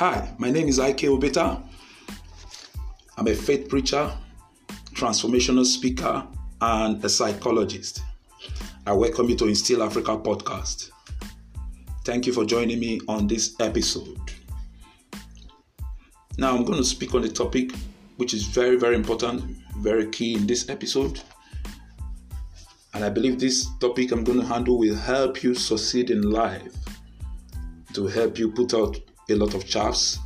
Hi, my name is Ike Obeta. I'm a faith preacher, transformational speaker, and a psychologist. I welcome you to Instill Africa podcast. Thank you for joining me on this episode. Now I'm going to speak on a topic which is very, very important, very key in this episode. And I believe this topic I'm going to handle will help you succeed in life, to help you put out a lot of chaffs,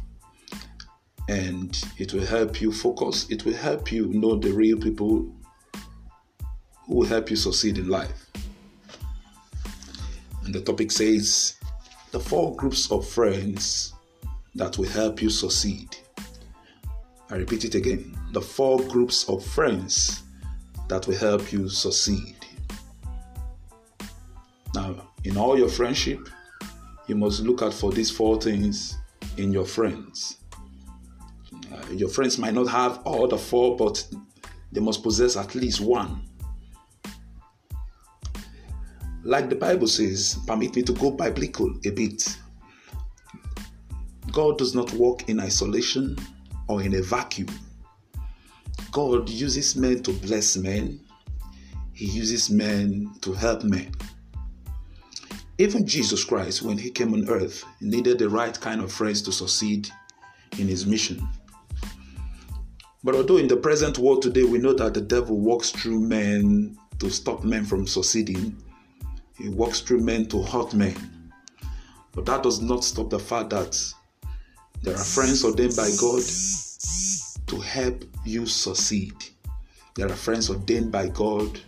and it will help you focus. It will help you know the real people who will help you succeed in life. And the topic says the 4 groups of friends that will help you succeed. I repeat it again. The 4 groups of friends that will help you succeed. Now, in all your friendship, you must look out for these 4 things in your friends. Your friends might not have all the 4, but they must possess at least one. Like the Bible says, permit me to go biblical a bit. God does not work in isolation or in a vacuum. God uses men to bless men. He uses men to help men. Even Jesus Christ, when he came on earth, needed the right kind of friends to succeed in his mission. But although in the present world today, we know that the devil walks through men to stop men from succeeding. He walks through men to hurt men. But that does not stop the fact that there are friends ordained by God to help you succeed. There are friends ordained by God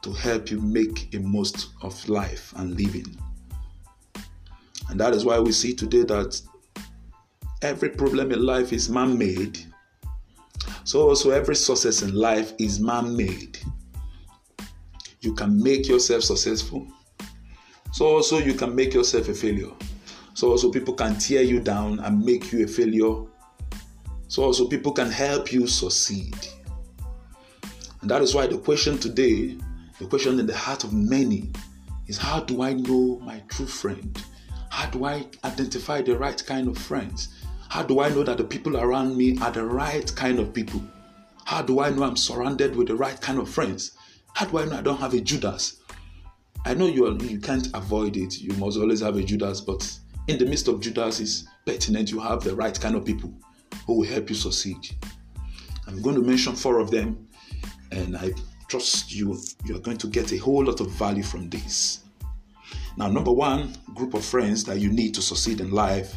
to help you make a most of life and living. And that is why we see today that every problem in life is man-made. So also every success in life is man-made. You can make yourself successful. So also you can make yourself a failure. So also people can tear you down and make you a failure. So also people can help you succeed. And that is why the question today, the question in the heart of many is, how do I know my true friend? How do I identify the right kind of friends? How do I know that the people around me are the right kind of people? How do I know I'm surrounded with the right kind of friends? How do I know I don't have a Judas? I know you can't avoid it. You must always have a Judas, but in the midst of Judas, it's pertinent you have the right kind of people who will help you succeed. I'm going to mention 4 of them, and I trust you're going to get a whole lot of value from this. Now, number 1 group of friends that you need to succeed in life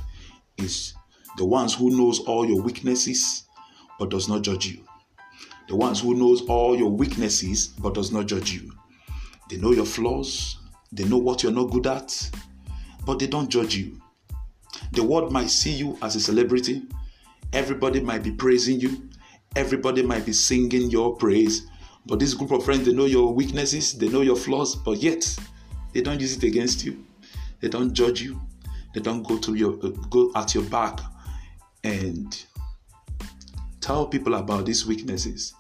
is the ones who knows all your weaknesses but does not judge you. The ones who knows all your weaknesses but does not judge you. They know your flaws. They know what you're not good at, but they don't judge you. The world might see you as a celebrity. Everybody might be praising you. Everybody might be singing your praise. But this group of friends, they know your weaknesses, they know your flaws, but yet they don't use it against you. They don't judge you. They don't go at your back and tell people about these weaknesses,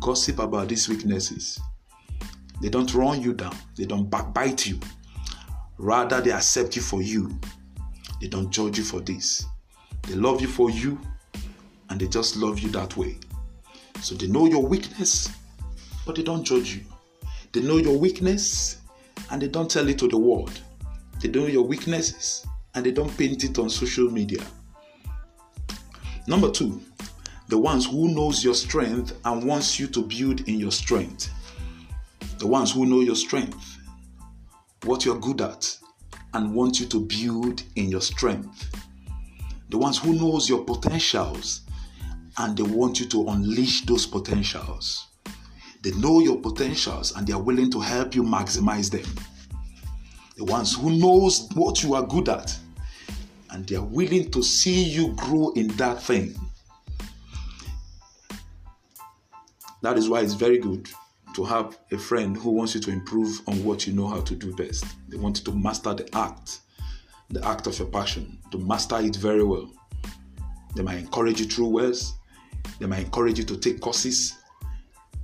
gossip about these weaknesses. They don't run you down. They don't backbite you. Rather, they accept you for you. They don't judge you for this. They love you for you, and they just love you that way. So they know your weakness, but they don't judge you. They know your weakness and they don't tell it to the world. They know your weaknesses and they don't paint it on social media. Number 2, the ones who knows your strength and wants you to build in your strength. The ones who know your strength, what you're good at, and want you to build in your strength. The ones who knows your potentials and they want you to unleash those potentials. They know your potentials and they are willing to help you maximize them. The ones who knows what you are good at and they are willing to see you grow in that thing. That is why it's very good to have a friend who wants you to improve on what you know how to do best. They want you to master the act of your passion, to master it very well. They might encourage you through words. They might encourage you to take courses.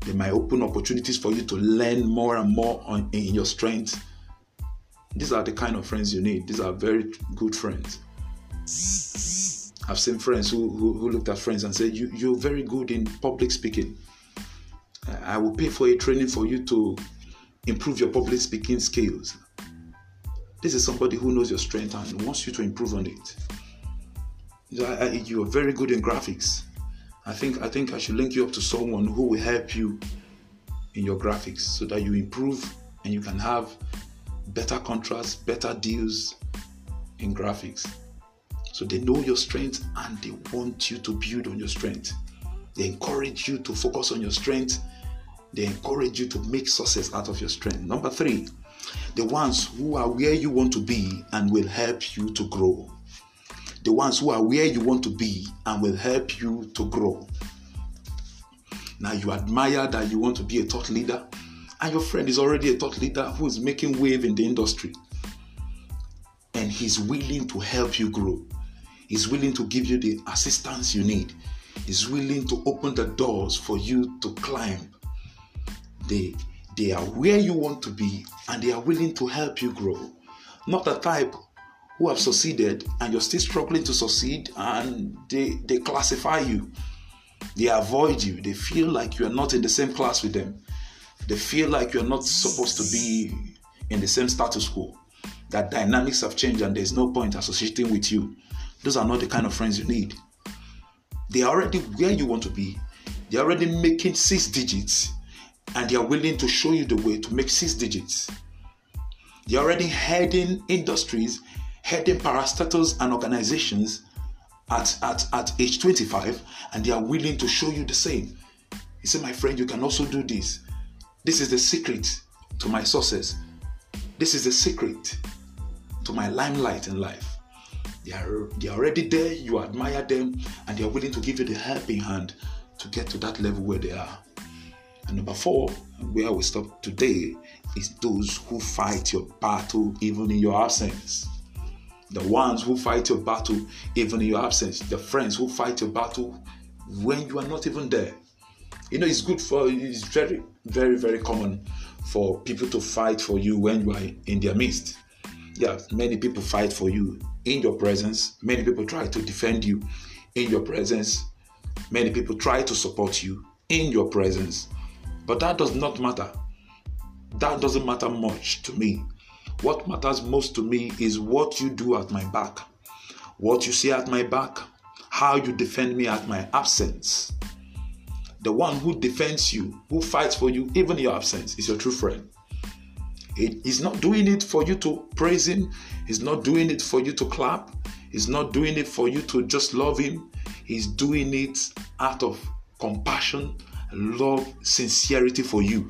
They might open opportunities for you to learn more and more in your strength. These are the kind of friends you need. These are very good friends. I've seen friends who looked at friends and said, you're very good in public speaking. I will pay for a training for you to improve your public speaking skills. This is somebody who knows your strength and wants you to improve on it. You are very good in graphics. I think I should link you up to someone who will help you in your graphics so that you improve and you can have better contracts, better deals in graphics. So they know your strength and they want you to build on your strength. They encourage you to focus on your strength. They encourage you to make success out of your strength. Number 3, the ones who are where you want to be and will help you to grow. The ones who are where you want to be and will help you to grow. Now you admire that you want to be a thought leader, and your friend is already a thought leader who is making wave in the industry. And he's willing to help you grow. He's willing to give you the assistance you need. He's willing to open the doors for you to climb. They are where you want to be and they are willing to help you grow. Not the type who have succeeded and you're still struggling to succeed and they classify you. They avoid you. They feel like you're not in the same class with them. They feel like you're not supposed to be in the same status quo. That dynamics have changed and there's no point associating with you. Those are not the kind of friends you need. They are already where you want to be. They are already making 6 digits and they are willing to show you the way to make 6 digits. They are already heading industries, heading parastatals and organizations at age 25, and they are willing to show you the same. You say, my friend, you can also do this. This is the secret to my success. This is the secret to my limelight in life. They are already there, you admire them, and they are willing to give you the helping hand to get to that level where they are. And number 4, where we stop today, is those who fight your battle even in your absence. The ones who fight your battle even in your absence. The friends who fight your battle when you are not even there. You know, it's very, very, very common for people to fight for you when you are in their midst. Yeah, many people fight for you in your presence. Many people try to defend you in your presence. Many people try to support you in your presence. But that does not matter. That doesn't matter much to me. What matters most to me is what you do at my back, what you say at my back, how you defend me at my absence. The one who defends you, who fights for you, even in your absence, is your true friend. He's not doing it for you to praise him. He's not doing it for you to clap. He's not doing it for you to just love him. He's doing it out of compassion, love, sincerity for you.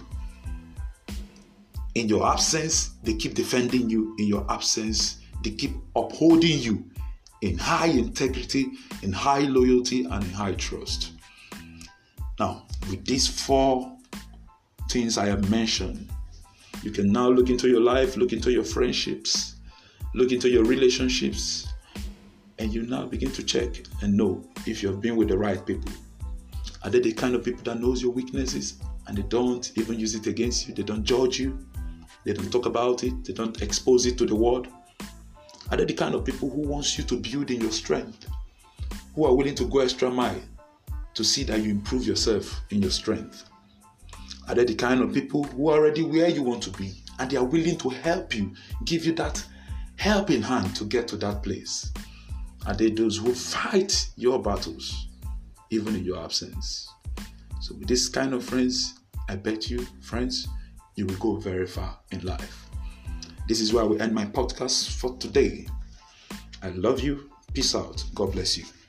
In your absence, they keep defending you. In your absence, they keep upholding you in high integrity, in high loyalty, and in high trust. Now, with these 4 things I have mentioned, you can now look into your life, look into your friendships, look into your relationships, and you now begin to check and know if you have been with the right people. Are they the kind of people that knows your weaknesses and they don't even use it against you? They don't judge you. They don't talk about it. They don't expose it to the world. Are they the kind of people who wants you to build in your strength, who are willing to go extra mile to see that you improve yourself in your strength? Are they the kind of people who are already where you want to be and they are willing to help you, give you that helping hand to get to that place? Are they those who fight your battles, even in your absence? So with this kind of friends, I bet you, friends, you will go very far in life. This is where we end my podcast for today. I love you. Peace out. God bless you.